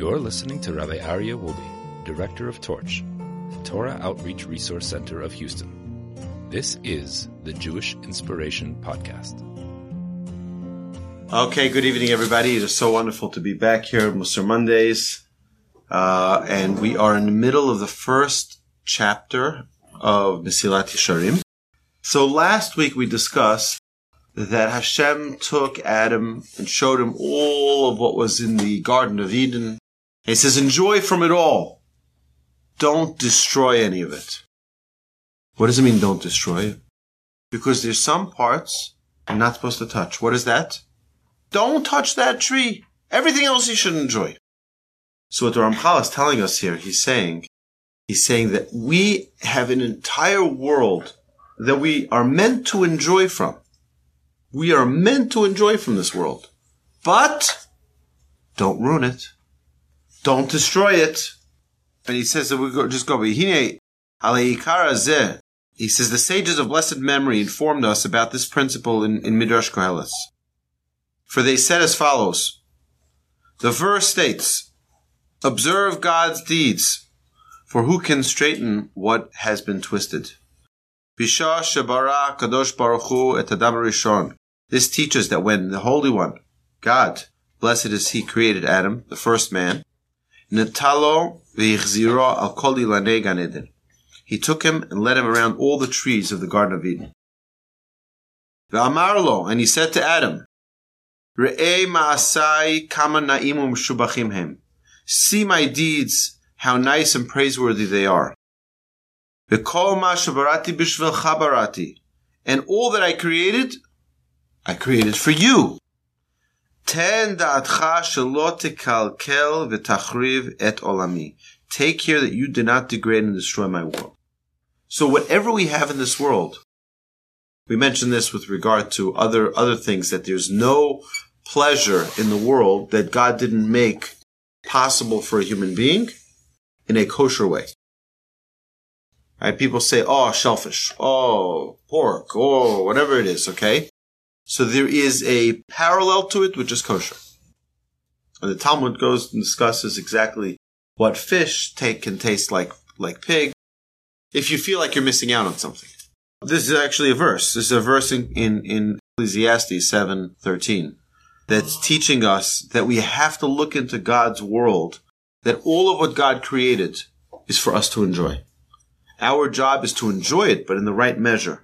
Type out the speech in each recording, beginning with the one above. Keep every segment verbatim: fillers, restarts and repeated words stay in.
You're listening to Rabbi Arya Wubi, Director of Torch, the Torah Outreach Resource Center of Houston. This is the Jewish Inspiration Podcast. Okay, good evening, everybody. It is so wonderful to be back here at Musar Mondays. Uh, and we are in the middle of the first chapter of Mesilat Yesharim. So last week we discussed that Hashem took Adam and showed him all of what was in the Garden of Eden. He says, enjoy from it all. Don't destroy any of it. What does it mean, don't destroy it? Because there's some parts you're not supposed to touch. What is that? Don't touch that tree. Everything else you should enjoy. So what the Ramchal is telling us here, he's saying, he's saying that we have an entire world that we are meant to enjoy from. We are meant to enjoy from this world. But don't ruin it. Don't destroy it. And he says that we go, just go. He says the sages of blessed memory informed us about this principle in, in Midrash Kohelos. For they said as follows. The verse states, observe God's deeds, for who can straighten what has been twisted? Bisha Shebara Kadosh Baruch Hu et Adam Rishon. This teaches that when the Holy One, God, blessed is He, created Adam, the first man, Netalo v'Yichziro al Kol Ilanei Gan Eden. He took him and led him around all the trees of the Garden of Eden. V'Amarlo, and he said to Adam, Re'ei Ma'asai Kama Na'im U'Meshubachim Hem. See my deeds, how nice and praiseworthy they are. V'Kol Ma Shabarati B'Shvil Chabarati. And all that I created, I created for you. Ten da'atcha shelo tekalkel v'tachriv et olami. Take care that you do not degrade and destroy my world. So whatever we have in this world, we mentioned this with regard to other, other things, that there's no pleasure in the world that God didn't make possible for a human being in a kosher way. Right? People say, oh, shellfish, oh, pork, oh, whatever it is, okay? So there is a parallel to it, which is kosher. And the Talmud goes and discusses exactly what fish take, can taste like, like pig, if you feel like you're missing out on something. This is actually a verse. This is a verse in, in, in Ecclesiastes seven thirteen that's teaching us that we have to look into God's world, that all of what God created is for us to enjoy. Our job is to enjoy it, but in the right measure.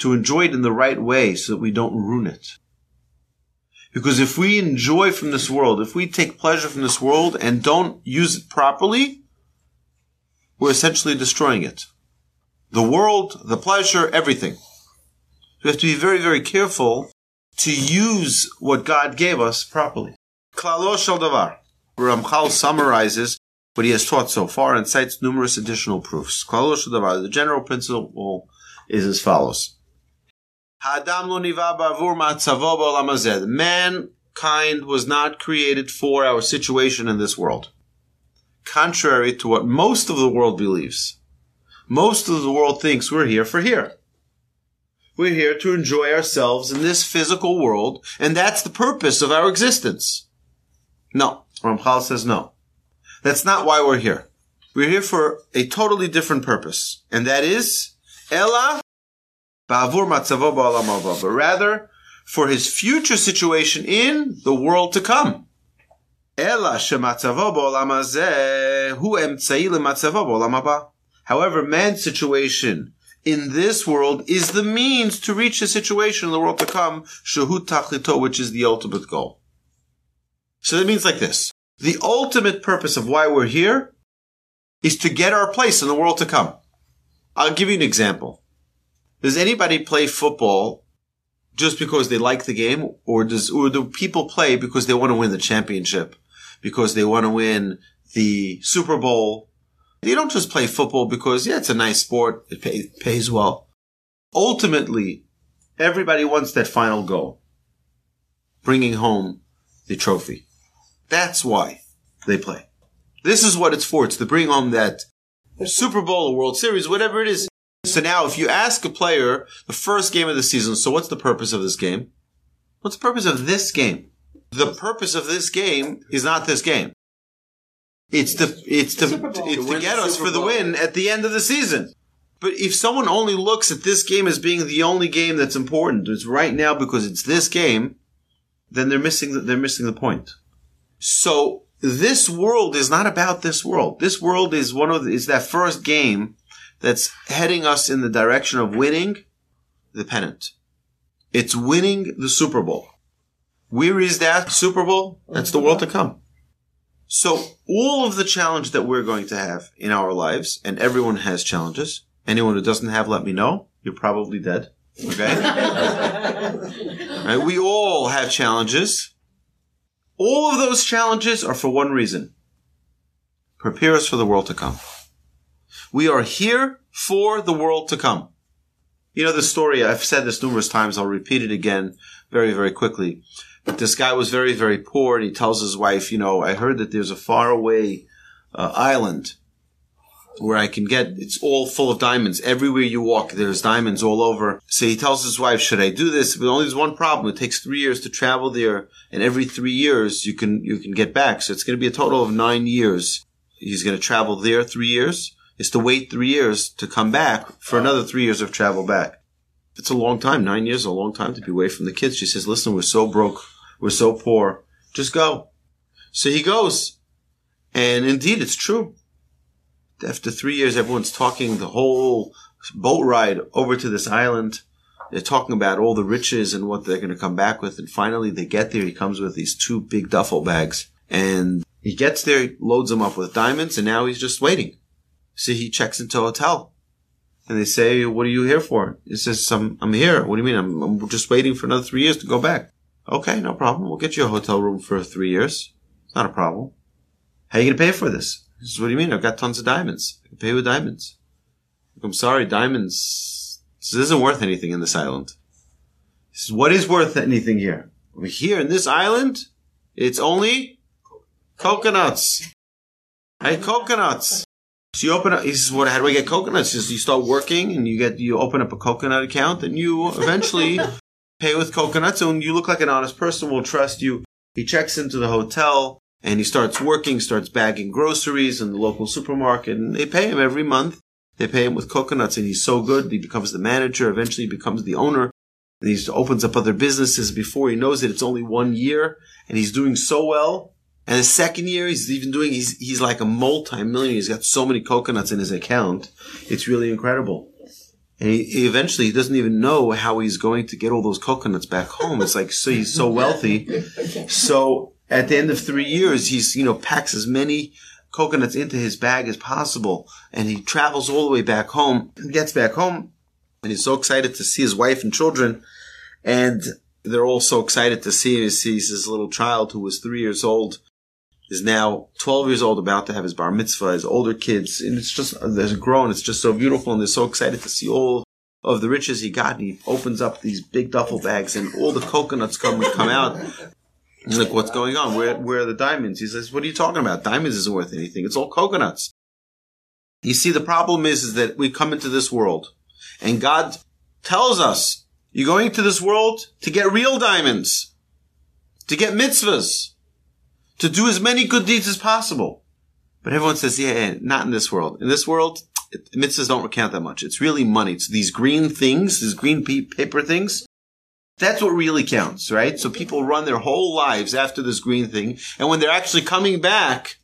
To enjoy it in the right way so that we don't ruin it. Because if we enjoy from this world, if we take pleasure from this world and don't use it properly, we're essentially destroying it. The world, the pleasure, everything. We have to be very, very careful to use what God gave us properly. Klalo shel davar. Ramchal summarizes what he has taught so far and cites numerous additional proofs. The general principle is as follows. Mankind was not created for our situation in this world. Contrary to what most of the world believes. Most of the world thinks we're here for here. We're here to enjoy ourselves in this physical world, and that's the purpose of our existence. No. Ramchal says no. That's not why we're here. We're here for a totally different purpose. And that is, Ela ba'avur matzavo ba'olam haba, but rather, for his future situation in the world to come. Ela shematzavo ba'olam hazeh hu emtzai lematzavo ba'olam haba. However, man's situation in this world is the means to reach the situation in the world to come, shehu tachlito, which is the ultimate goal. So that means like this. The ultimate purpose of why we're here is to get our place in the world to come. I'll give you an example. Does anybody play football just because they like the game? Or does, or do people play because they want to win the championship? Because they want to win the Super Bowl? They don't just play football because, yeah, it's a nice sport. It pay, pays well. Ultimately, everybody wants that final goal. Bringing home the trophy. That's why they play. This is what it's for. It's to bring home that Super Bowl or World Series, whatever it is. So now if you ask a player the first game of the season, so what's the purpose of this game? What's the purpose of this game? The purpose of this game is not this game. It's to it's to it's to get us for the win at the end of the season. But if someone only looks at this game as being the only game that's important, it's right now because it's this game, then they're missing the, they're missing the point. So this world is not about this world. This world is one of the, is that first game that's heading us in the direction of winning the pennant. It's winning the Super Bowl. Where is that Super Bowl? That's the world to come. So all of the challenge that we're going to have in our lives, and everyone has challenges. Anyone who doesn't have, let me know. You're probably dead. Okay? Right? We all have challenges. All of those challenges are for one reason. Prepare us for the world to come. We are here for the world to come. You know the story, I've said this numerous times, I'll repeat it again very, very quickly. But this guy was very, very poor, and he tells his wife, you know, I heard that there's a faraway uh, island where I can get, it's all full of diamonds. Everywhere you walk, there's diamonds all over. So he tells his wife, should I do this? But only there's one problem. It takes three years to travel there, and every three years you can you can get back. So it's going to be a total of nine years. He's going to travel there three years. It's to wait three years to come back for another three years of travel back. It's a long time. Nine years is a long time to be away from the kids. She says, listen, we're so broke. We're so poor. Just go. So he goes. And indeed, it's true. After three years, everyone's talking the whole boat ride over to this island. They're talking about all the riches and what they're going to come back with. And finally, they get there. He comes with these two big duffel bags. And he gets there, he loads them up with diamonds, and now he's just waiting. So he checks into a hotel. And they say, what are you here for? He says, I'm, I'm here. What do you mean? I'm, I'm just waiting for another three years to go back. Okay, no problem. We'll get you a hotel room for three years. It's not a problem. How are you going to pay for this? He says, what do you mean? I've got tons of diamonds. I can pay with diamonds. I'm sorry, diamonds. This isn't worth anything in this island. He says, what is worth anything here? Over here in this island, it's only coconuts. Hey, coconuts. So you open up, he says, what, how do I get coconuts? He says, you start working and you get, you open up a coconut account and you eventually pay with coconuts. And when you look like an honest person, we'll trust you. He checks into the hotel and he starts working, starts bagging groceries in the local supermarket, and they pay him every month. They pay him with coconuts, and he's so good. He becomes the manager. Eventually he becomes the owner, and he opens up other businesses. Before he knows it, it's only one year and he's doing so well. And the second year, he's even doing, he's he's like a multi-millionaire. He's got so many coconuts in his account. It's really incredible. And he, he eventually, he doesn't even know how he's going to get all those coconuts back home. It's like, so he's so wealthy. So at the end of three years, he's, you know, packs as many coconuts into his bag as possible. And he travels all the way back home. He gets back home, and he's so excited to see his wife and children. And they're all so excited to see him. He sees his little child who was three years old. Is now twelve years old, about to have his bar mitzvah, his older kids, and it's just, they're grown, it's just so beautiful, and they're so excited to see all of the riches he got, and he opens up these big duffel bags, and all the coconuts come come out. He's like, what's going on? Where, where are the diamonds? He says, what are you talking about? Diamonds isn't worth anything. It's all coconuts. You see, the problem is, is that we come into this world, and God tells us, you're going to this world to get real diamonds, to get mitzvahs, to do as many good deeds as possible. But everyone says, yeah, yeah, not in this world. In this world, it, mitzvahs don't count that much. It's really money. It's these green things, these green paper things. That's what really counts, right? So people run their whole lives after this green thing. And when they're actually coming back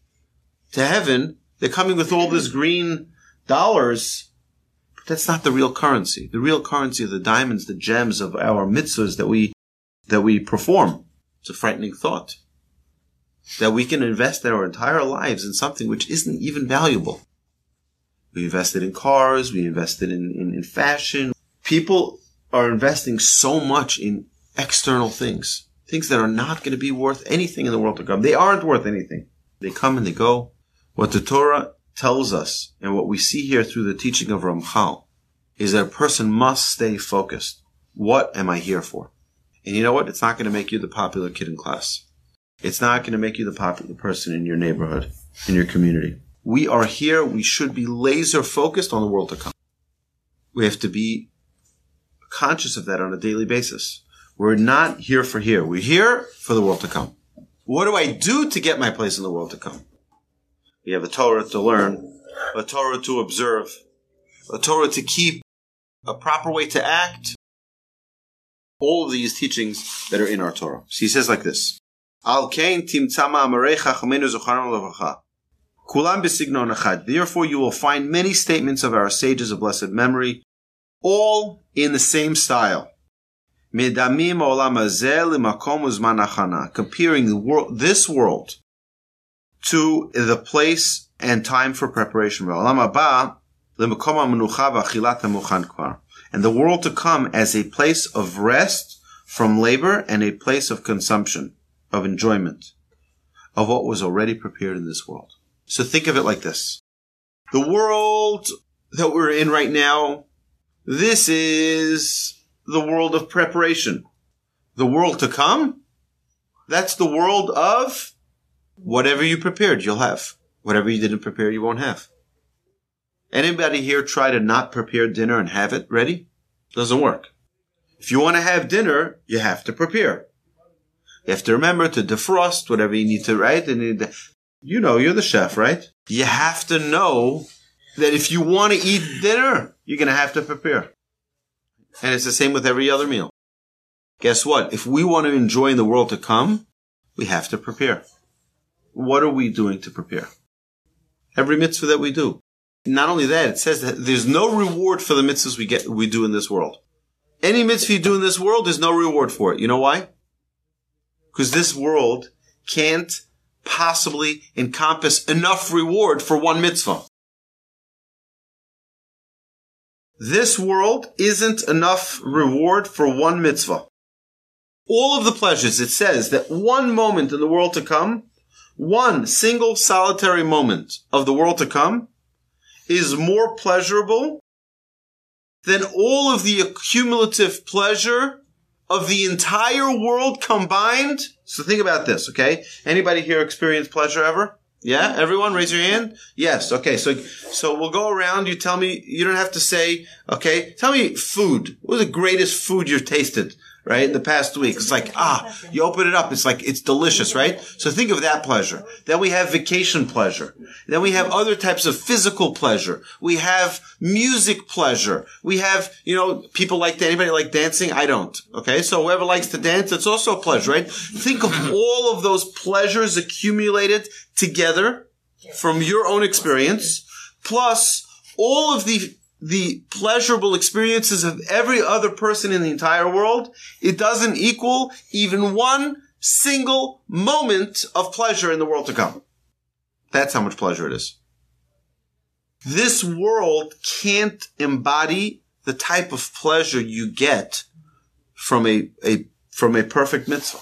to heaven, they're coming with all this green dollars. But that's not the real currency. The real currency are the diamonds, the gems of our mitzvahs that we, that we perform. It's a frightening thought that we can invest our entire lives in something which isn't even valuable. We invested in cars. We invested in, in, in fashion. People are investing so much in external things, things that are not going to be worth anything in the world to come. They aren't worth anything. They come and they go. What the Torah tells us and what we see here through the teaching of Ramchal is that a person must stay focused. What am I here for? And you know what? It's not going to make you the popular kid in class. It's not going to make you the popular person in your neighborhood, in your community. We are here. We should be laser focused on the world to come. We have to be conscious of that on a daily basis. We're not here for here. We're here for the world to come. What do I do to get my place in the world to come? We have a Torah to learn, a Torah to observe, a Torah to keep, a proper way to act. All of these teachings that are in our Torah. So he says like this. Therefore you will find many statements of our sages of blessed memory, all in the same style. Comparing the world, this world to the place and time for preparation. And the world to come as a place of rest from labor and a place of consumption, of enjoyment, of what was already prepared in this world. So think of it like this. The world that we're in right now, this is the world of preparation. The world to come, that's the world of whatever you prepared, you'll have. Whatever you didn't prepare, you won't have. Anybody here try to not prepare dinner and have it ready? Doesn't work. If you want to have dinner, you have to prepare. You have to remember to defrost whatever you need to, right? And you know, you're the chef, right? You have to know that if you want to eat dinner, you're going to have to prepare. And it's the same with every other meal. Guess what? If we want to enjoy the world to come, we have to prepare. What are we doing to prepare? Every mitzvah that we do. Not only that, it says that there's no reward for the mitzvahs we get, we do in this world. Any mitzvah you do in this world, there's no reward for it. You know why? Because this world can't possibly encompass enough reward for one mitzvah. This world isn't enough reward for one mitzvah. All of the pleasures, it says that one moment in the world to come, one single solitary moment of the world to come, is more pleasurable than all of the accumulative pleasure of the entire world combined. So think about this, okay? Anybody here experience pleasure ever? Yeah? Everyone? Raise your hand. Yes. Okay. So so we'll go around. You tell me. You don't have to say, okay, tell me food. What was the greatest food you've tasted, right, in the past week? It's like, ah, you open it up. It's like, it's delicious, right? So think of that pleasure. Then we have vacation pleasure. Then we have other types of physical pleasure. We have music pleasure. We have, you know, people like that. Anybody like dancing? I don't. Okay. So whoever likes to dance, it's also a pleasure, right? Think of all of those pleasures accumulated together from your own experience, plus all of the the pleasurable experiences of every other person in the entire world. It doesn't equal even one single moment of pleasure in the world to come. That's how much pleasure it is. This world can't embody the type of pleasure you get from a, a from a perfect mitzvah.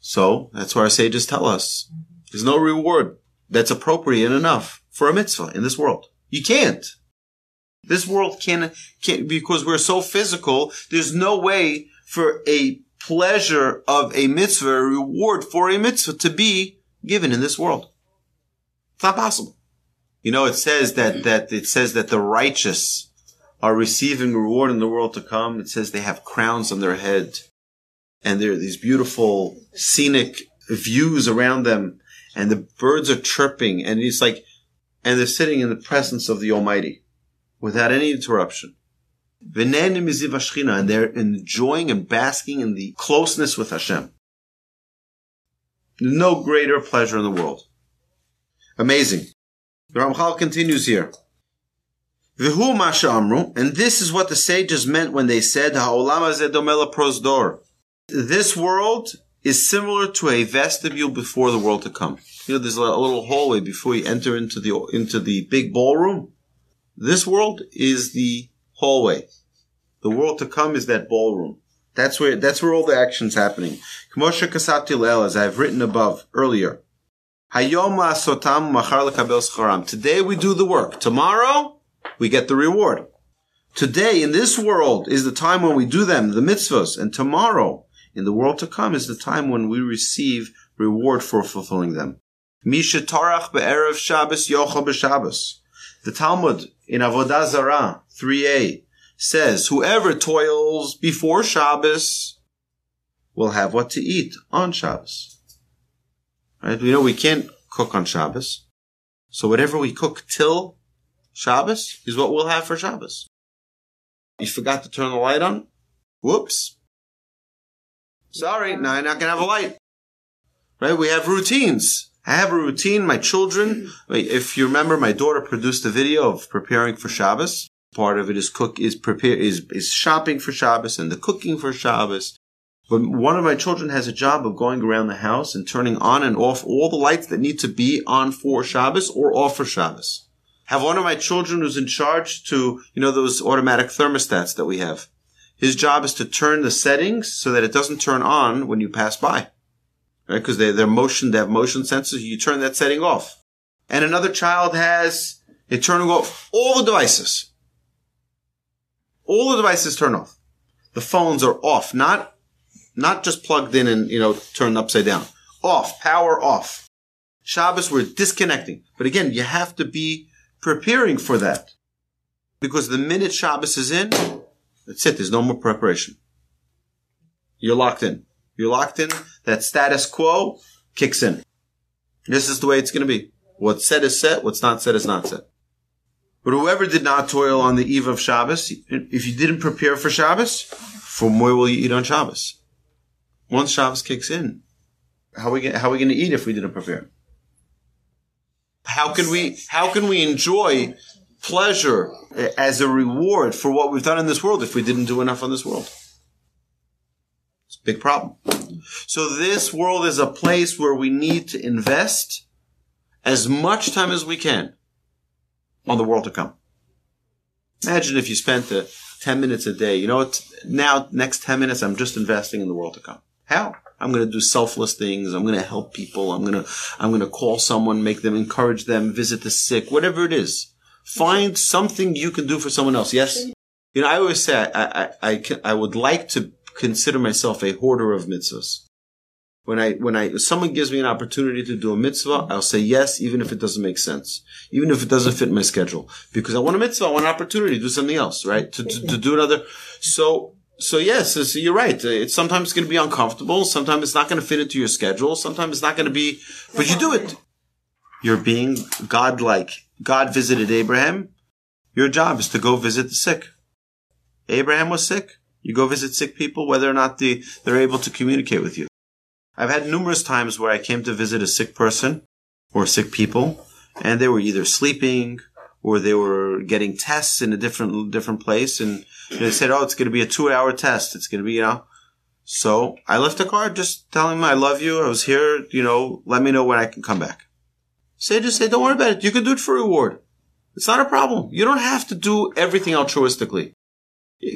So that's why our sages tell us there's no reward that's appropriate enough for a mitzvah in this world. You can't. This world can't, can't, because we're so physical, there's no way for a pleasure of a mitzvah, a reward for a mitzvah to be given in this world. It's not possible. You know, it says that, that, it says that the righteous are receiving reward in the world to come. It says they have crowns on their head and there are these beautiful scenic views around them and the birds are chirping and it's like, and they're sitting in the presence of the Almighty. Without any interruption. And they're enjoying and basking in the closeness with Hashem. No greater pleasure in the world. Amazing. The Ramchal continues here. And this is what the sages meant when they said, this world is similar to a vestibule before the world to come. You know, there's a little hallway before you enter into the into the big ballroom. This world is the hallway. The world to come is that ballroom. That's where that's where all the action's happening. As I've written above earlier. Today we do the work. Tomorrow we get the reward. Today in this world is the time when we do them, the mitzvahs. And tomorrow in the world to come is the time when we receive reward for fulfilling them. Misha Tarach be'erev Shabbos yochel beShabbos. The Talmud in Avodah Zarah three a says, whoever toils before Shabbos will have what to eat on Shabbos. Right? We know we can't cook on Shabbos. So whatever we cook till Shabbos is what we'll have for Shabbos. You forgot to turn the light on? Whoops. Sorry, now you're not going to have a light. Right? We have routines. I have a routine. My children, if you remember, my daughter produced a video of preparing for Shabbos. Part of it is cook is prepare is is shopping for Shabbos and the cooking for Shabbos. But one of my children has a job of going around the house and turning on and off all the lights that need to be on for Shabbos or off for Shabbos. Have one of my children who's in charge to, you know, those automatic thermostats that we have. His job is to turn the settings so that it doesn't turn on when you pass by. Right? Because they, they're motion, they have motion sensors. You turn that setting off. And another child has it turning off all the devices. All the devices turn off. The phones are off, not not just plugged in and, you know, turned upside down. Off, power off. Shabbos, we're disconnecting. But again, you have to be preparing for that. Because the minute Shabbos is in, that's it. There's no more preparation. You're locked in. You're locked in. That status quo kicks in. This is the way it's going to be. What's said is set. What's not said is not said. But whoever did not toil on the eve of Shabbos, if you didn't prepare for Shabbos, from where will you eat on Shabbos? Once Shabbos kicks in, how are we how are we going to eat if we didn't prepare? How can we how can we enjoy pleasure as a reward for what we've done in this world if we didn't do enough on this world? It's a big problem. So this world is a place where we need to invest as much time as we can on the world to come. Imagine if you spent uh, ten minutes a day. You know what? Now, next ten minutes, I'm just investing in the world to come. How? I'm going to do selfless things. I'm going to help people. I'm going to, I'm going to call someone, make them, encourage them, visit the sick, whatever it is. Find something you can do for someone else. Yes? You know, I always say I, I, I, can, I would like to consider myself a hoarder of mitzvahs. When I, when I, if someone gives me an opportunity to do a mitzvah, I'll say yes, even if it doesn't make sense. Even if it doesn't fit my schedule. Because I want a mitzvah, I want an opportunity to do something else, right? To, to, to do another. So, so yes, so you're right. It's sometimes going to be uncomfortable. Sometimes it's not going to fit into your schedule. Sometimes it's not going to be, but you do it. You're being godlike. God visited Abraham. Your job is to go visit the sick. Abraham was sick. You go visit sick people, whether or not the, they're able to communicate with you. I've had numerous times where I came to visit a sick person or sick people, and they were either sleeping or they were getting tests in a different different place, and they said, "Oh, it's going to be a two-hour test. It's going to be, you know." So I left a card just telling them, "I love you. I was here. You know, let me know when I can come back." Say, just say, "Don't worry about it. You can do it for reward. It's not a problem. You don't have to do everything altruistically,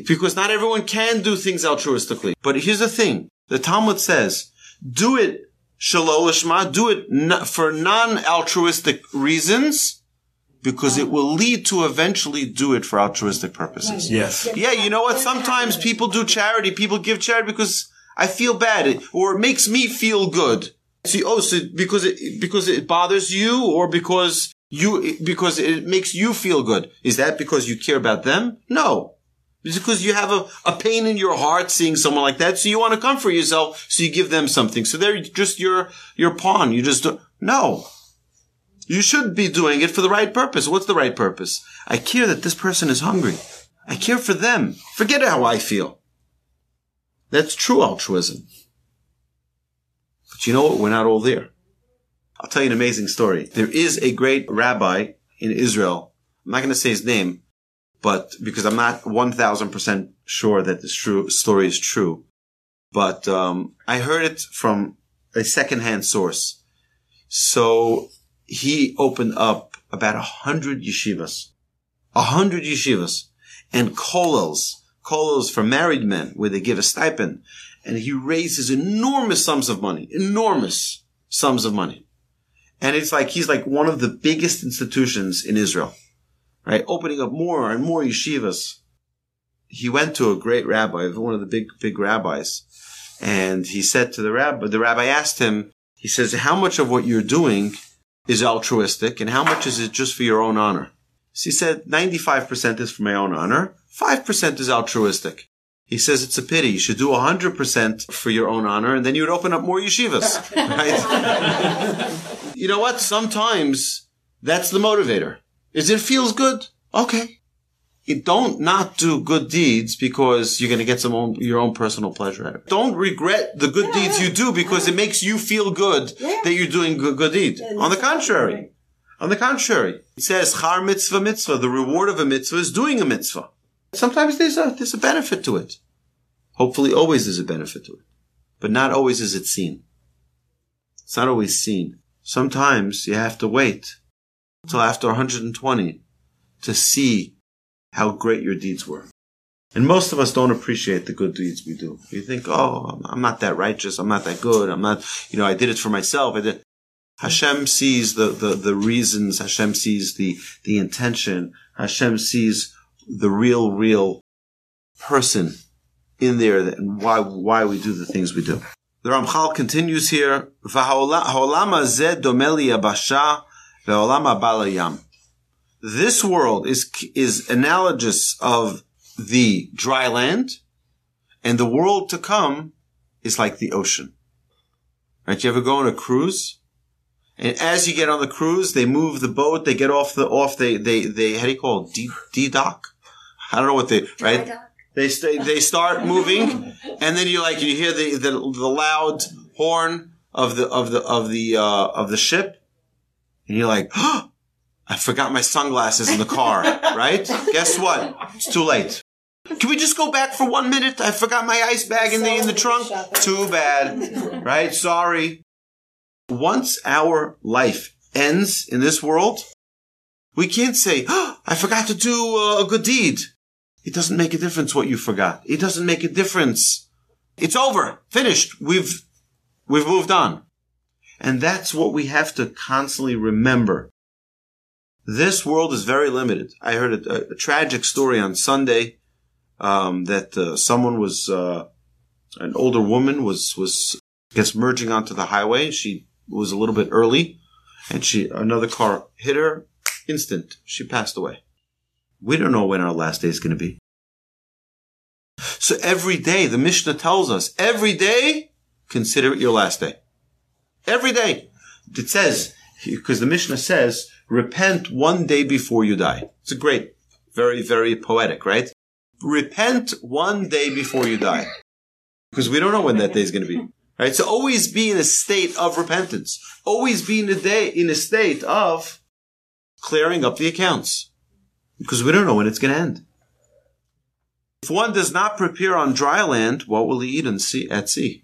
because not everyone can do things altruistically." But here's the thing: the Talmud says, do it shelo lishma, do it for non-altruistic reasons, because it will lead to eventually do it for altruistic purposes. Yes. Yeah, you know what? Sometimes people do charity. People give charity because I feel bad, or it makes me feel good. See, oh, so because it, because it bothers you, or because you because it makes you feel good. Is that because you care about them? No. It's because you have a, a pain in your heart seeing someone like that, so you want to comfort yourself, so you give them something. So they're just your your pawn. You just don't. No. You should be doing it for the right purpose. What's the right purpose? I care that this person is hungry. I care for them. Forget how I feel. That's true altruism. But you know what? We're not all there. I'll tell you an amazing story. There is a great rabbi in Israel. I'm not going to say his name, but because I'm not one thousand percent sure that this true story is true. But um, I heard it from a secondhand source. So he opened up about one hundred yeshivas. one hundred yeshivas. And kollels. Kollels for married men, where they give a stipend. And he raises enormous sums of money. Enormous sums of money. And it's like, he's like one of the biggest institutions in Israel. Right, opening up more and more yeshivas. He went to a great rabbi, one of the big, big rabbis. And he said to the rabbi, the rabbi asked him, he says, how much of what you're doing is altruistic and how much is it just for your own honor? So he said, ninety-five percent is for my own honor. five percent is altruistic. He says, it's a pity. You should do one hundred percent for your own honor and then you would open up more yeshivas. Right? You know what? Sometimes That's the motivator. Is it feels good? Okay. You don't not do good deeds because you're going to get some own, your own personal pleasure out of it. Don't regret the good yeah, deeds yeah. you do because it makes you feel good yeah. that you're doing good, good deed. Yeah, on the contrary. Right. On the contrary. It says, char mitzvah mitzvah. The reward of a mitzvah is doing a mitzvah. Sometimes there's a, there's a benefit to it. Hopefully always there's a benefit to it. But not always is it seen. It's not always seen. Sometimes you have to wait till after one hundred twenty to see how great your deeds were. And most of us don't appreciate the good deeds we do. You think, oh, I'm not that righteous. I'm not that good. I'm not, you know, I did it for myself. I did. Hashem sees the, the, the reasons. Hashem sees the, the intention. Hashem sees the real, real person in there that, and why, why we do the things we do. The Ramchal continues here. This world is is analogous of the dry land, and the world to come is like the ocean. Right? You ever go on a cruise, and as you get on the cruise, they move the boat, they get off the off, they they they how do you call it? D, D dock? I don't know what they right. They stay, they start moving, and then you like you hear the, the the loud horn of the of the of the uh of the ship, and you're like, oh, I forgot my sunglasses in the car, right? Guess what? It's too late. Can we just go back for one minute? I forgot my ice bag in the in the trunk. Too bad, right? Sorry. Once our life ends in this world, we can't say, oh, I forgot to do a good deed. It doesn't make a difference what you forgot. It doesn't make a difference. It's over. Finished. We've, we've moved on. And that's what we have to constantly remember. This world is very limited. I heard a, a tragic story on Sunday, um, that, uh, someone was, uh, an older woman was, was, I guess, merging onto the highway. She was a little bit early and she, another car hit her. Instant. She passed away. We don't know when our last day is going to be. So every day, the Mishnah tells us, every day, consider it your last day. Every day. It says, because the Mishnah says, repent one day before you die. It's a great, very, very poetic, right? Repent one day before you die. Because we don't know when that day is going to be. Right? So always be in a state of repentance. Always be in a day, in a state of clearing up the accounts. Because we don't know when it's going to end. If one does not prepare on dry land, what will he eat on sea, at sea?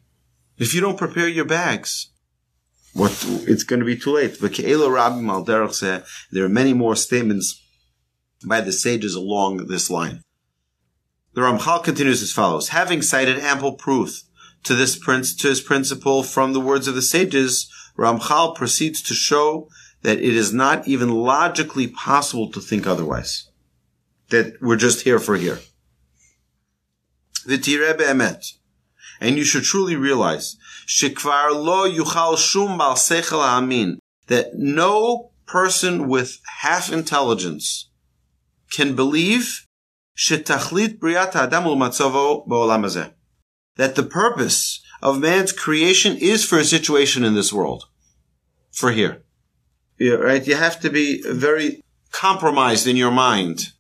If you don't prepare your bags, what it's going to be too late. There are many more statements by the sages along this line. The Ramchal continues as follows. Having cited ample proof to this prince, to his principle from the words of the sages, Ramchal proceeds to show that it is not even logically possible to think otherwise. That we're just here for here. V'tireh be'emet. And you should truly realize, shekvar lo yuchal shum bal sechel ha'amin, that no person with half intelligence can believe shetachlit briat ha'adam u'matzavo ba'olam hazeh, that the purpose of man's creation is for a situation in this world. For here. Yeah, right. You have to be very compromised in your mind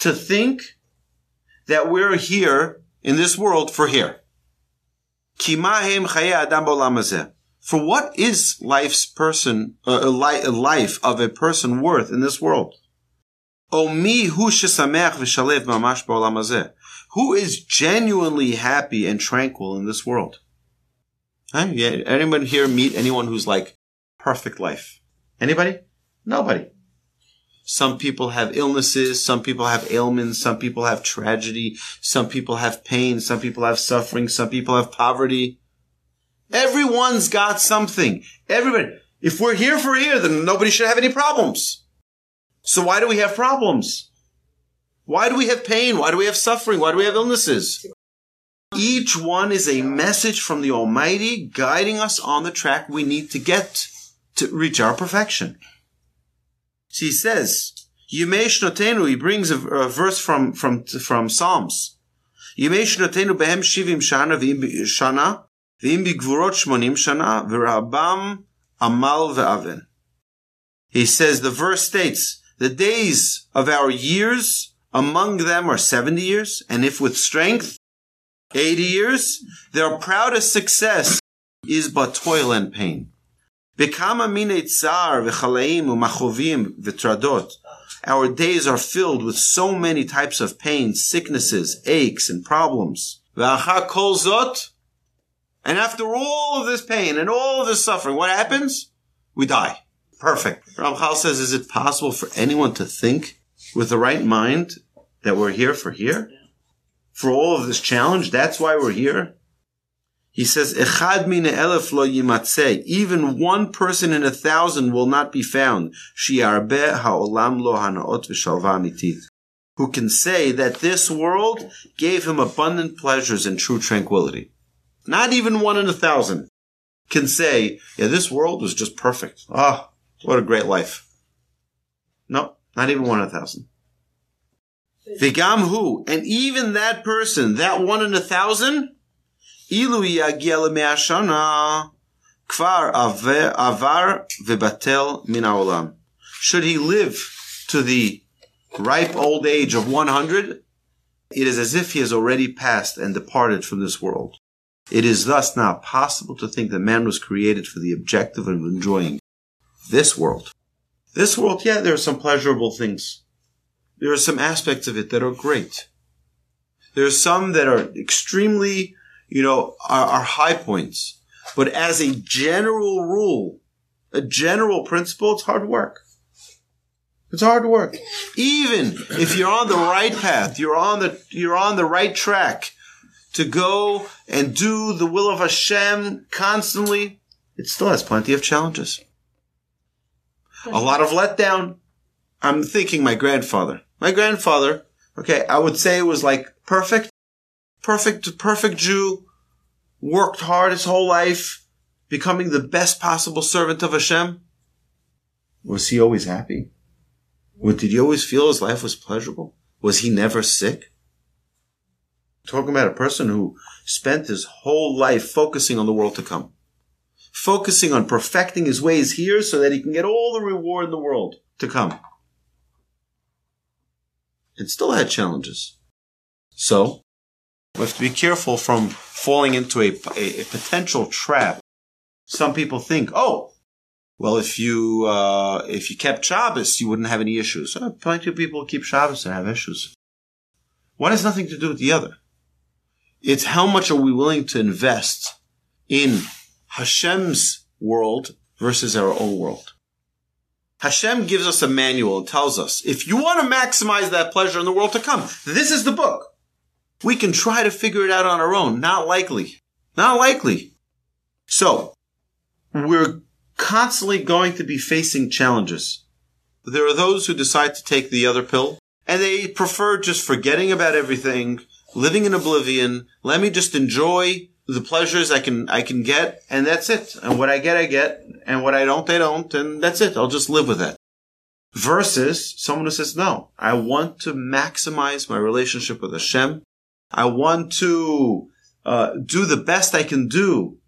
to think that we're here in this world for here. For what is life's person, uh, life of a person worth in this world? Who is genuinely happy and tranquil in this world? Anyone here meet anyone who's like perfect life? Anybody? Nobody. Some people have illnesses. Some people have ailments. Some people have tragedy. Some people have pain. Some people have suffering. Some people have poverty. Everyone's got something. Everybody. If we're here for here, then nobody should have any problems. So why do we have problems? Why do we have pain? Why do we have suffering? Why do we have illnesses? Each one is a message from the Almighty guiding us on the track we need to get to reach our perfection. So he says, Yimei Shnotenu, he brings a, a verse from, from, from Psalms. Yimei Shnotenu behem shivim shana v'im shana v'im b'gvurot shmonim shana v'rabam amal v'aven. He says, the verse states, the days of our years among them are seventy years, and if with strength, eighty years. Their proudest success is but toil and pain. Our days are filled with so many types of pains, sicknesses, aches, and problems. And after all of this pain and all of this suffering, what happens? We die. Perfect. Ramchal says, is it possible for anyone to think with the right mind that we're here for here? For all of this challenge, that's why we're here? He says, Echad min elef lo yimatzeh, even one person in a thousand will not be found, shi'arbeh ha'olam lo hanaot v'shalva amitit, who can say that this world gave him abundant pleasures and true tranquility. Not even one in a thousand can say, yeah, this world was just perfect. Ah, what a great life. No, not even one in a thousand. Vigam hu, and even that person, that one in a thousand, ilu yagia lemea shana, kvar avar vebatel min haolam. Should he live to the ripe old age of one hundred, it is as if he has already passed and departed from this world. It is thus not possible to think that man was created for the objective of enjoying this world. This world, yeah, there are some pleasurable things. There are some aspects of it that are great. There are some that are extremely, you know, are, are high points. But as a general rule, a general principle, it's hard work. It's hard work. Even if you're on the right path, you're on the, you're on the right track to go and do the will of Hashem constantly, it still has plenty of challenges. A lot of letdown. I'm thinking my grandfather. My grandfather, okay, I would say it was like perfect, perfect, perfect Jew, worked hard his whole life, becoming the best possible servant of Hashem. Was he always happy? Did he always feel his life was pleasurable? Was he never sick? Talking about a person who spent his whole life focusing on the world to come, focusing on perfecting his ways here so that he can get all the reward in the world to come. It still had challenges. So, we have to be careful from falling into a, a, a potential trap. Some people think, oh, well, if you uh, if you kept Shabbos, you wouldn't have any issues. So, plenty of people keep Shabbos and have issues. One has nothing to do with the other. It's how much are we willing to invest in Hashem's world versus our own world. Hashem gives us a manual and tells us, if you want to maximize that pleasure in the world to come, this is the book. We can try to figure it out on our own. Not likely. Not likely. So, we're constantly going to be facing challenges. There are those who decide to take the other pill, and they prefer just forgetting about everything, living in oblivion. Let me just enjoy the pleasures I can I can get, and that's it. And what I get, I get. And what I don't, I don't. And that's it. I'll just live with it. Versus someone who says, no, I want to maximize my relationship with Hashem. I want to uh, do the best I can do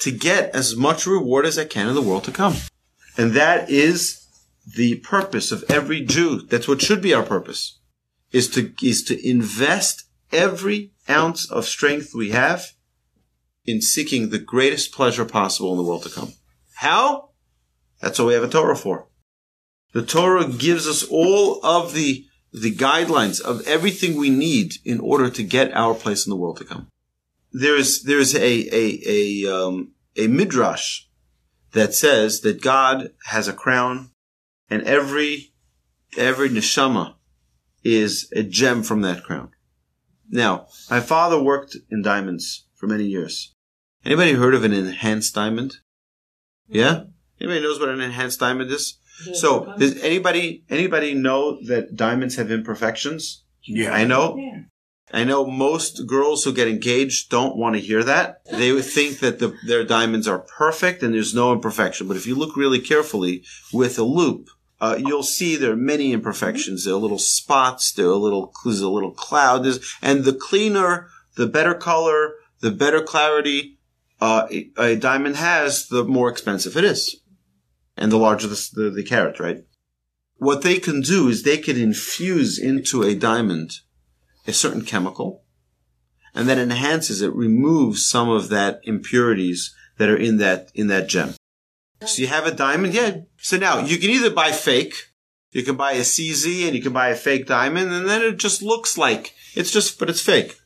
to get as much reward as I can in the world to come. And that is the purpose of every Jew. That's what should be our purpose, is to is to invest every ounce of strength we have in seeking the greatest pleasure possible in the world to come. How? That's what we have a Torah for. The Torah gives us all of the, the guidelines of everything we need in order to get our place in the world to come. There's, there's a, a, a, um, a Midrash that says that God has a crown and every, every neshama is a gem from that crown. Now, my father worked in diamonds for many years. Anybody heard of an enhanced diamond? Yeah? Anybody knows what an enhanced diamond is? So, does anybody anybody know that diamonds have imperfections? Yeah. I know. Yeah. I know most girls who get engaged don't want to hear that. They would think that the, their diamonds are perfect and there's no imperfection. But if you look really carefully with a loop, Uh, you'll see there are many imperfections. There are little spots. There are little, there's a little cloud. There's, and the cleaner, the better color, the better clarity uh, a, a diamond has, the more expensive it is. and the larger the, the, the carat, right? What they can do is they can infuse into a diamond a certain chemical, and that enhances it, removes some of that impurities that are in that in that gem. So you have a diamond, yeah. So now you can either buy fake, you can buy a C Z, and you can buy a fake diamond, and then it just looks like it's just, but it's fake.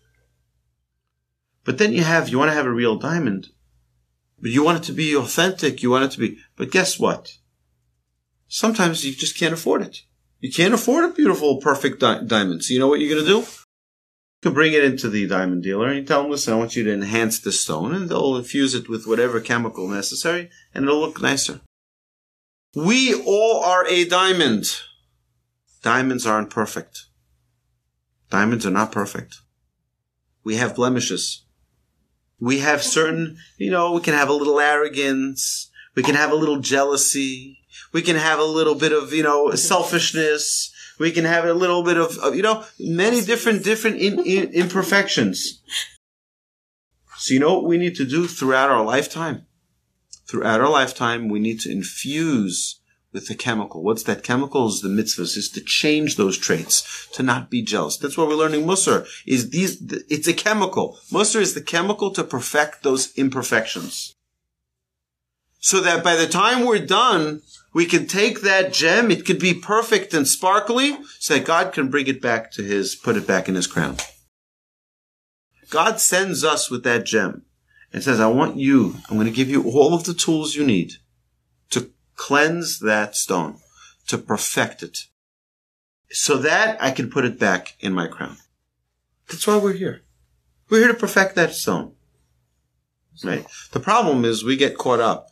But then you have, you want to have a real diamond, but you want it to be authentic, you want it to be, but guess what? Sometimes you just can't afford it. You can't afford a beautiful, perfect di- diamond. So you know what you're going to do? You can bring it into the diamond dealer and you tell them, listen, I want you to enhance the stone, and they'll infuse it with whatever chemical necessary and it'll look nicer. We all are a diamond. Diamonds aren't perfect. Diamonds are not perfect. We have blemishes. We have certain, you know, we can have a little arrogance. We can have a little jealousy. We can have a little bit of, you know, selfishness. We can have a little bit of, of you know, many different, different in, in, imperfections. So you know what we need to do throughout our lifetime? Throughout our lifetime, we need to infuse with the chemical. What's that chemical? Is the mitzvahs, is to change those traits, to not be jealous. That's what we're learning Mussar, is these, it's a chemical. Mussar is the chemical to perfect those imperfections. So that by the time we're done, we can take that gem, it could be perfect and sparkly, so that God can bring it back to his, put it back in his crown. God sends us with that gem and says, I want you, I'm going to give you all of the tools you need to cleanse that stone, to perfect it, so that I can put it back in my crown. That's why we're here. We're here to perfect that stone. Right? The problem is we get caught up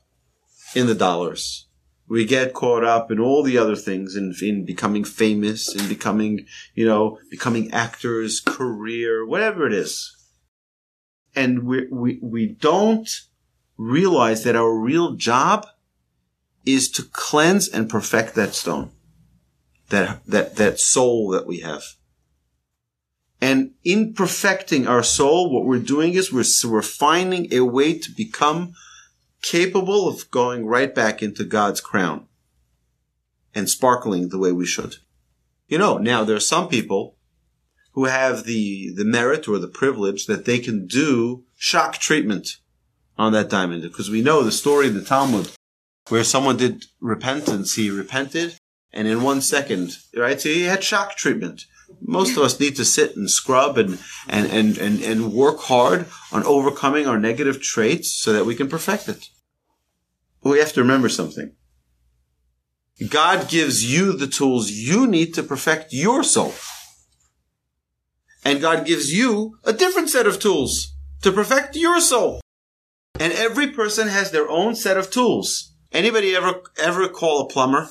in the dollars. We get caught up in all the other things, in, in becoming famous, in becoming, you know, becoming actors, career, whatever it is. And we, we, we don't realize that our real job is to cleanse and perfect that stone, that, that, that soul that we have. And in perfecting our soul, what we're doing is we're, we're finding a way to become capable of going right back into God's crown and sparkling the way we should. You know, now there are some people who have the, the merit or the privilege that they can do shock treatment on that diamond. Because we know the story in the Talmud where someone did repentance. He repented and in one second, right? So he had shock treatment. Most of us need to sit and scrub and, and, and, and, and work hard on overcoming our negative traits so that we can perfect it. But we have to remember something. God gives you the tools you need to perfect your soul. And God gives you a different set of tools to perfect your soul. And every person has their own set of tools. Anybody ever, ever call a plumber?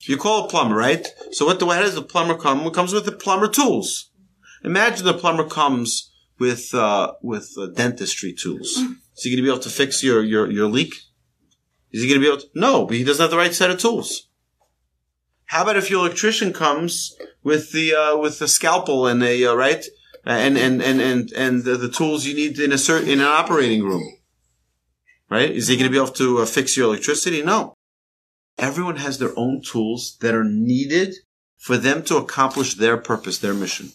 You call a plumber, right? So what the, how does the plumber come? It comes with the plumber tools. Imagine the plumber comes with, uh, with uh, dentistry tools. Is he going to be able to fix your, your, your leak? Is he going to be able to? No, but he doesn't have the right set of tools. How about if your electrician comes with the, uh, with a scalpel and a, uh, right? And, and, and, and, and the, the tools you need in a certain, in an operating room. Right? Is he going to be able to uh, fix your electricity? No. Everyone has their own tools that are needed for them to accomplish their purpose, their mission.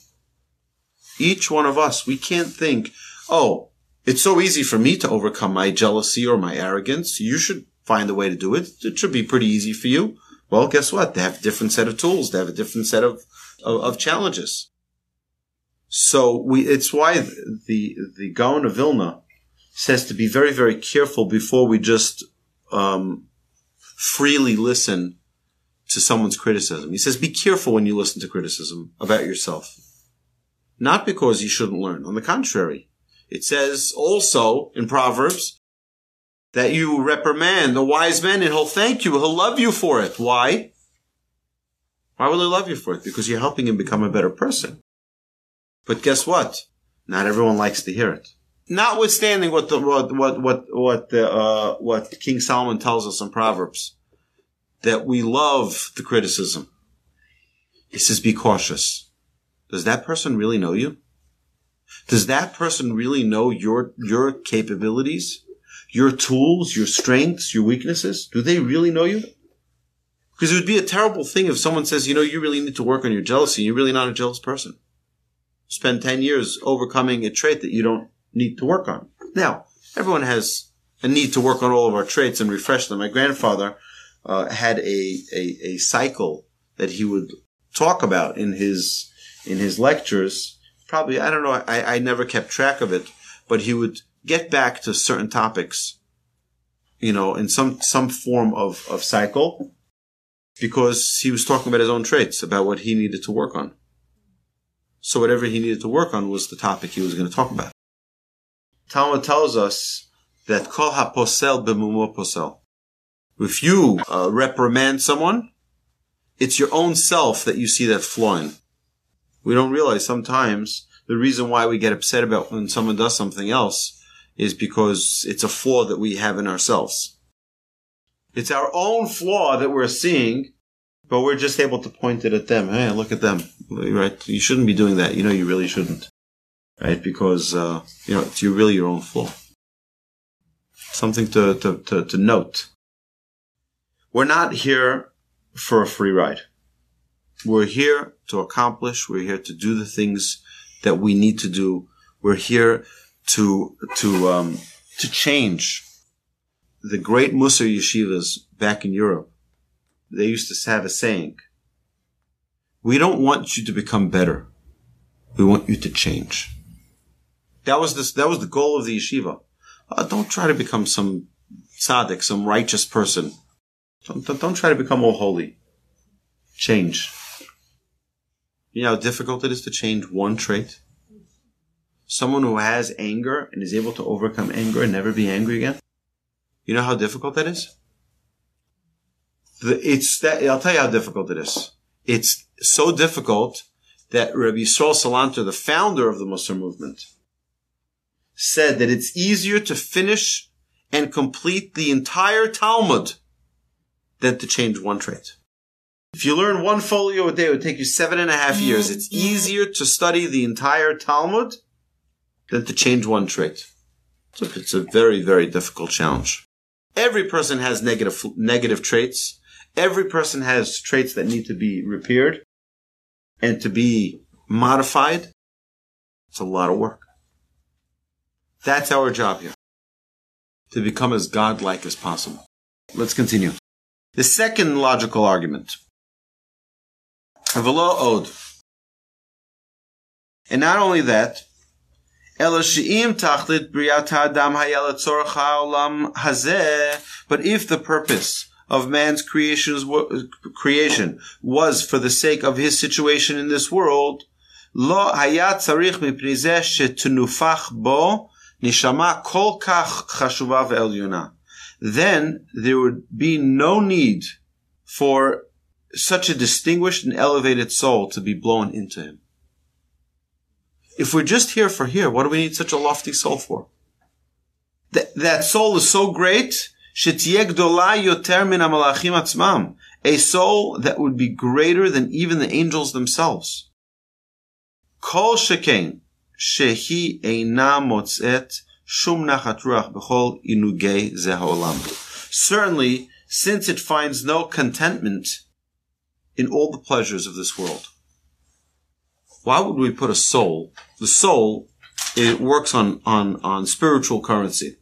Each one of us, we can't think, oh, it's so easy for me to overcome my jealousy or my arrogance. You should find a way to do it. It should be pretty easy for you. Well, guess what? They have a different set of tools. They have a different set of, of, of challenges. So we, it's why the, the, the Gaon of Vilna says to be very, very careful before we just, um, freely listen to someone's criticism. He says, be careful when you listen to criticism about yourself. Not because you shouldn't learn. On the contrary, it says also in Proverbs that you reprimand the wise man and he'll thank you. He'll love you for it. Why? Why will he love you for it? Because you're helping him become a better person. But guess what? Not everyone likes to hear it. Notwithstanding what the, what, what, what, what, the, uh, what King Solomon tells us in Proverbs, that we love the criticism. He says, be cautious. Does that person really know you? Does that person really know your, your capabilities, your tools, your strengths, your weaknesses? Do they really know you? Because it would be a terrible thing if someone says, you know, you really need to work on your jealousy. You're really not a jealous person. Spend ten years overcoming a trait that you don't need to work on. Now, everyone has a need to work on all of our traits and refresh them. My grandfather uh, had a, a, a cycle that he would talk about in his, in his lectures. Probably, I don't know, I, I never kept track of it, but he would get back to certain topics, you know, in some, some form of, of cycle, because he was talking about his own traits, about what he needed to work on. So whatever he needed to work on was the topic he was going to talk about. Talmud tells us that kol haposel b'mumo posel. If you uh, reprimand someone, it's your own self that you see that flaw in. We don't realize sometimes the reason why we get upset about when someone does something else is because it's a flaw that we have in ourselves. It's our own flaw that we're seeing, but we're just able to point it at them. Hey, look at them, right? You shouldn't be doing that. You know, you really shouldn't, right? Because, uh, you know, it's really your own flaw. Something to, to, to, to note. We're not here for a free ride. We're here to accomplish. We're here to do the things that we need to do. We're here to, to, um, to change. The great Musar yeshivas back in Europe, they used to have a saying, we don't want you to become better. We want you to change. That was this, that was the goal of the yeshiva. Uh, don't try to become some tzaddik, some righteous person. Don't, don't, don't try to become all holy. Change. You know how difficult it is to change one trait? Someone who has anger and is able to overcome anger and never be angry again? You know how difficult that is? The, it's that, I'll tell you how difficult it is. It's so difficult that Rabbi Yisrael Salanter, the founder of the Musar movement, said that it's easier to finish and complete the entire Talmud than to change one trait. If you learn one folio a day, it would take you seven and a half years. It's easier to study the entire Talmud than to change one trait. So it's a very, very difficult challenge. Every person has negative, negative traits. Every person has traits that need to be repaired and to be modified. It's a lot of work. That's our job here, to become as godlike as possible. Let's continue. The second logical argument. V'lo od. And not only that, but if the purpose of man's creation was for the sake of his situation in this world, then there would be no need for such a distinguished and elevated soul to be blown into him. If we're just here for here, what do we need such a lofty soul for? That, that soul is so great, a soul that would be greater than even the angels themselves. Certainly, since it finds no contentment in all the pleasures of this world. Why would we put a soul? The soul, it works on, on, on spiritual currency.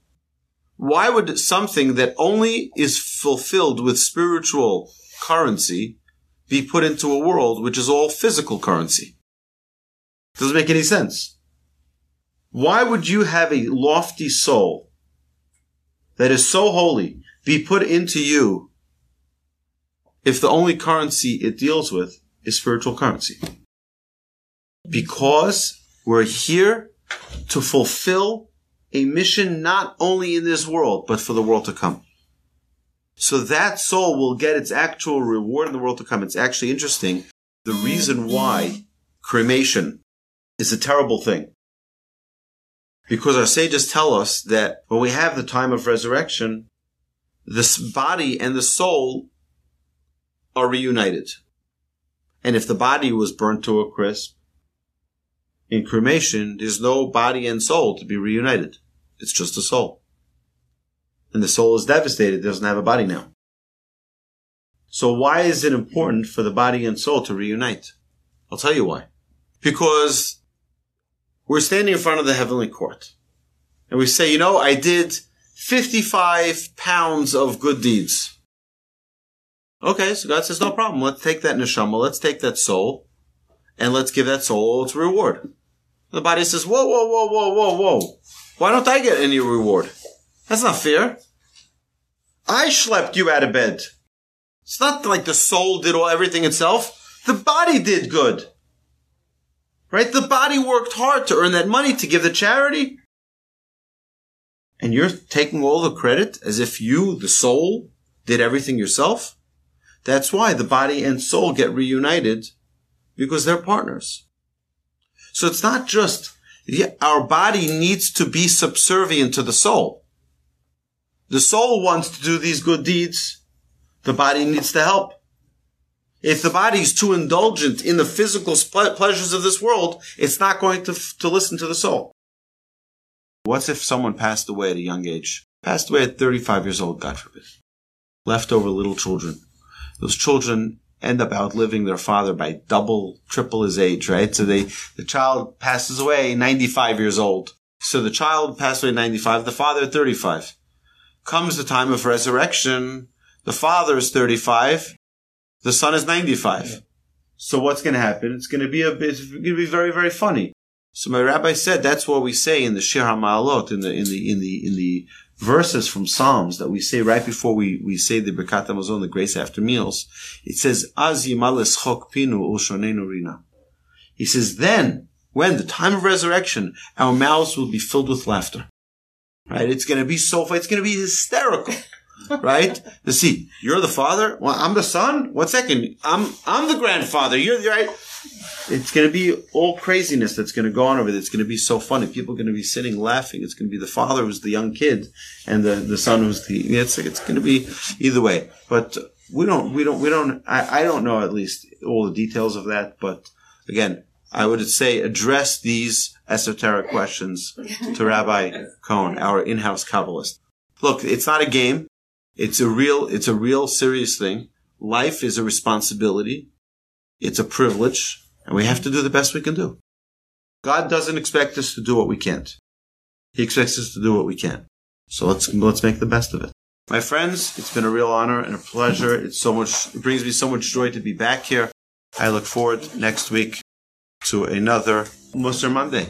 Why would something that only is fulfilled with spiritual currency be put into a world which is all physical currency? Doesn't make any sense. Why would you have a lofty soul that is so holy be put into you if the only currency it deals with is spiritual currency? Because we're here to fulfill a mission not only in this world, but for the world to come. So that soul will get its actual reward in the world to come. It's actually interesting. The reason why cremation is a terrible thing. Because our sages tell us that when we have the time of resurrection, this body and the soul are reunited. And if the body was burnt to a crisp, in cremation, there's no body and soul to be reunited. It's just a soul. and the soul is devastated. It doesn't have a body now. So why is it important for the body and soul to reunite? I'll tell you why. Because we're standing in front of the heavenly court. And we say, you know, I did fifty-five pounds of good deeds. Okay, so God says, no problem. Let's take that neshama. Let's take that soul. And let's give that soul its reward. The body says, whoa, whoa, whoa, whoa, whoa, whoa. Why don't I get any reward? That's not fair. I schlepped you out of bed. It's not like the soul did all everything itself. The body did good. Right? The body worked hard to earn that money to give the charity. And you're taking all the credit as if you, the soul, did everything yourself? That's why the body and soul get reunited, because they're partners. So it's not just, our body needs to be subservient to the soul. The soul wants to do these good deeds. The body needs to help. If the body is too indulgent in the physical pleasures of this world, it's not going to, to listen to the soul. What if someone passed away at a young age? Passed away at thirty-five years old, God forbid. Left over little children. Those children end up outliving their father by double, triple his age, right? So they, the child passes away ninety-five years old. So the child passed away at ninety-five, the father at thirty-five. Comes the time of resurrection. The father is thirty-five. The son is ninety-five. Yeah. So what's going to happen? It's going to be a bit, it's going to be very, very funny. So my rabbi said that's what we say in the Shir HaMa'alot, in the, in the, in the, in the verses from Psalms that we say right before we, we say the Birkat HaMazon, the grace after meals. It says, Az yimales chok pinu ulshonenu rina. He says, then, when the time of resurrection, our mouths will be filled with laughter. Right? It's going to be so, it's going to be hysterical. Right? Let's see, you're the father. Well, I'm the son. One second. I'm, I'm the grandfather. You're the right. It's going to be all craziness that's going to go on over there. It's going to be so funny. People are going to be sitting laughing. It's going to be the father who's the young kid and the, the son who's the, it's it's going to be either way. But we don't, we don't, we don't, I, I don't know at least all the details of that. But again, I would say address these esoteric questions to Rabbi Cohn, our in-house Kabbalist. Look, it's not a game. It's a real, it's a real serious thing. Life is a responsibility. It's a privilege, and we have to do the best we can do. God doesn't expect us to do what we can't. He expects us to do what we can. So let's, let's make the best of it. My friends, it's been a real honor and a pleasure. It's so much, it brings me so much joy to be back here. I look forward next week to another Musar Monday.